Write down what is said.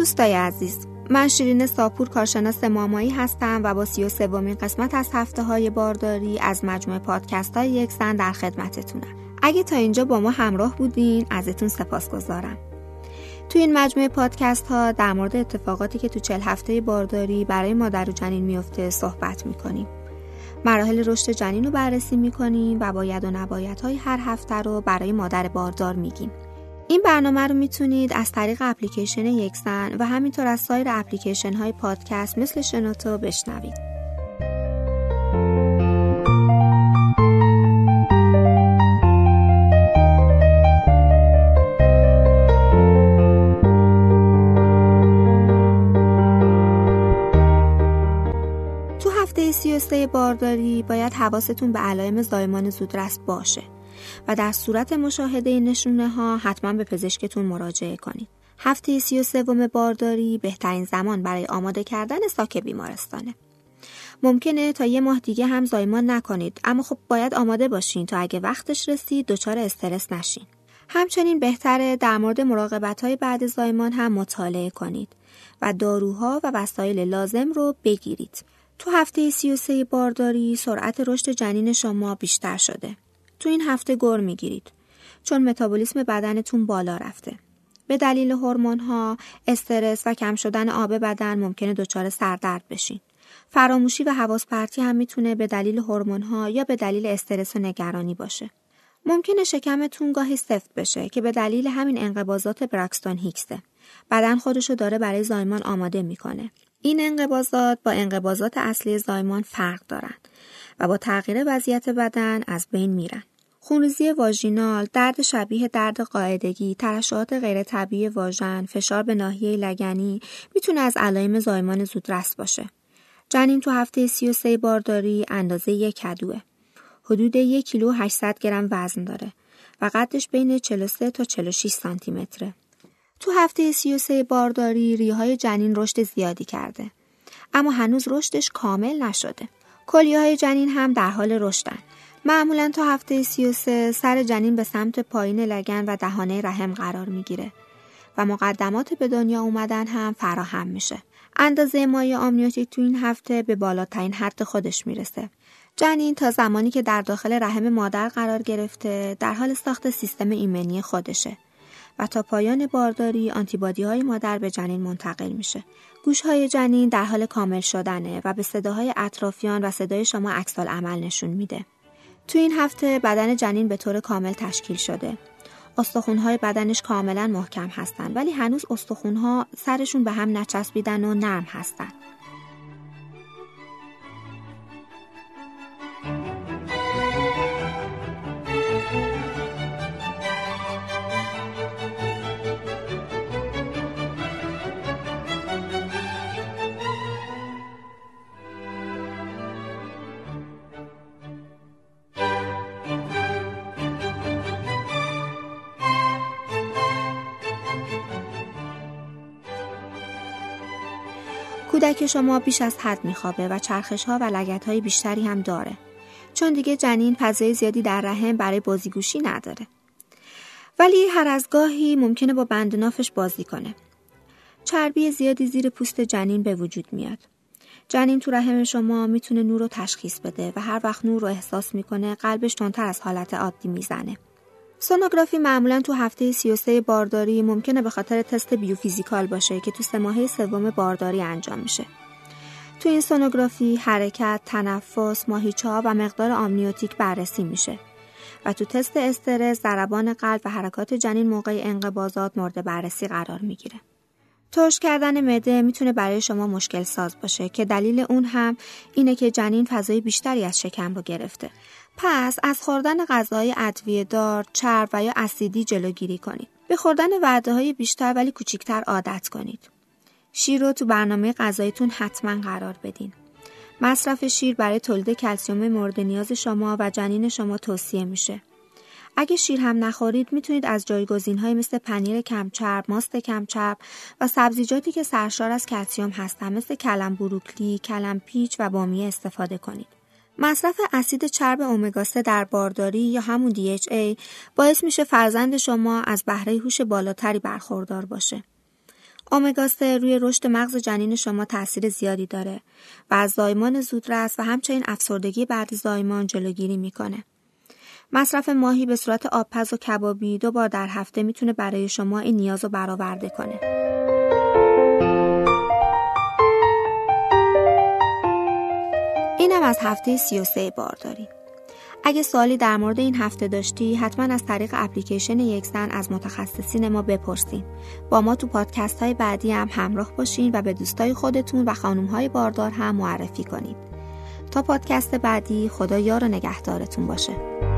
دوستای عزیز، من شیرین ساپور کارشناس مامایی هستم و با 33مین قسمت از هفته‌های بارداری از مجموعه پادکست‌های یک زن در خدمتتونم. اگه تا اینجا با ما همراه بودین ازتون سپاسگزارم. تو این مجموعه پادکست‌ها در مورد اتفاقاتی که تو 40 هفته بارداری برای مادر و جنین میفته صحبت می‌کنیم. مراحل رشد جنین رو بررسی می‌کنیم و باید و نبایدهای هر هفته رو برای مادر باردار میگیم. این برنامه رو میتونید از طریق اپلیکیشن یکسن و همینطور از سایر اپلیکیشن های پادکست مثل شنوتو بشنوید. تو هفته 33 بارداری باید حواستون به علائم زایمان زودرس باشه و در صورت مشاهده نشونه ها حتما به پزشکتون مراجعه کنید. هفته 33 بارداری بهترین زمان برای آماده کردن ساک بیمارستانه. ممکنه تا یه ماه دیگه هم زایمان نکنید، اما خب باید آماده باشین تا اگه وقتش رسید دچار استرس نشین. همچنین بهتره در مورد مراقبت‌های بعد زایمان هم مطالعه کنید و داروها و وسایل لازم رو بگیرید. تو هفته 33 بارداری سرعت رشد جنین شما بیشتر شده. تو این هفته گر میگیرید چون متابولیسم بدنتون بالا رفته. به دلیل هورمون‌ها، استرس و کم شدن آب بدن ممکنه دچار سردرد بشین. فراموشی و حواس پرتی هم میتونه به دلیل هورمون‌ها یا به دلیل استرس و نگرانی باشه. ممکنه شکمتون گاهی سفت بشه که به دلیل همین انقباضات براکستون هیکسه. بدن خودشو داره برای زایمان آماده میکنه. این انقباضات با انقباضات اصلی زایمان فرق دارن و با تغییر وضعیت بدن از بین میرن. خونریزی واژینال، درد شبیه درد قاعدگی، ترشحات غیر طبیعی واژن، فشار به ناحیه لگنی میتونه از علائم زایمان زودرس باشه. جنین تو هفته 33 بارداری اندازه 1 کدوه. حدود 1 کیلو 800 گرم وزن داره و قدش بین 43 تا 46 سانتی متره. تو هفته 33 بارداری ریه‌های جنین رشد زیادی کرده، اما هنوز رشدش کامل نشده. کلیه‌های جنین هم در حال رشدن. معمولاً تا هفته 33 سر جنین به سمت پایین لگن و دهانه رحم قرار میگیره و مقدمات به دنیا اومدن هم فراهم میشه. اندازه مایع آمنیوتیک تو این هفته به بالاترین حد خودش میرسه. جنین تا زمانی که در داخل رحم مادر قرار گرفته در حال ساخت سیستم ایمنی خودشه و تا پایان بارداری آنتیبادی‌های مادر به جنین منتقل میشه. گوش‌های جنین در حال کامل شدنه و به صداهای اطرافیان و صدای شما عکس‌العمل نشون میده. تو این هفته بدن جنین به طور کامل تشکیل شده. استخوان‌های بدنش کاملاً محکم هستن، ولی هنوز استخوان‌ها سرشون به هم نچسبیدن و نرم هستن. کودک شما بیش از حد میخوابه و چرخش‌ها و لگدهای بیشتری هم داره، چون دیگه جنین فضای زیادی در رحم برای بازیگوشی نداره. ولی هر از گاهی ممکنه با بند نافش بازی کنه. چربی زیادی زیر پوست جنین به وجود میاد. جنین تو رحم شما میتونه نور رو تشخیص بده و هر وقت نور رو احساس میکنه قلبش تندتر از حالت عادی میزنه. سونوگرافی معمولاً تو هفته 33 بارداری ممکنه به خاطر تست بیوفیزیکال باشه که تو 3 ماهه 3 بارداری انجام میشه. تو این سونوگرافی حرکت، تنفس، ماهیچه‌ها و مقدار آمنیوتیک بررسی میشه و تو تست استرس، ضربان قلب و حرکات جنین موقع انقباضات مورد بررسی قرار میگیره. ترش کردن معده میتونه برای شما مشکل ساز باشه که دلیل اون هم اینه که جنین فضای بیشتری از شکم رو گرفته. پس از خوردن غذاهای ادویه دار، چرب و یا اسیدی جلوگیری کنید. به خوردن وعده‌های بیشتر ولی کوچیک‌تر عادت کنید. شیر رو تو برنامه غذاییتون حتما قرار بدین. مصرف شیر برای تولید کلسیم مورد نیاز شما و جنین شما توصیه میشه. اگه شیر هم نخورید میتونید از جایگزین‌هایی مثل پنیر کم چرب، ماست کم چرب و سبزیجاتی که سرشار از کلسیم هستن مثل کلم بروکلی، کلم پیچ و بامیه استفاده کنید. مصرف اسید چرب امگا 3 در بارداری یا همون DHA باعث میشه فرزند شما از بهره هوش بالاتری برخوردار باشه. امگا 3 روی رشد مغز جنین شما تاثیر زیادی داره و از زایمان زودرس و همچنین افسردگی بعد زایمان جلوگیری میکنه. مصرف ماهی به صورت آبپز و کبابی 2 بار در هفته میتونه برای شما این نیاز رو برآورده کنه. اینم از هفته 33 بارداری. اگه سوالی در مورد این هفته داشتی حتما از طریق اپلیکیشن یکسن از متخصصین ما بپرسین. با ما تو پادکست های بعدی هم همراه باشین و به دوستای خودتون و خانم های باردار هم معرفی کنید. تا پادکست بعدی، خدا یار و نگهدارتون باشه.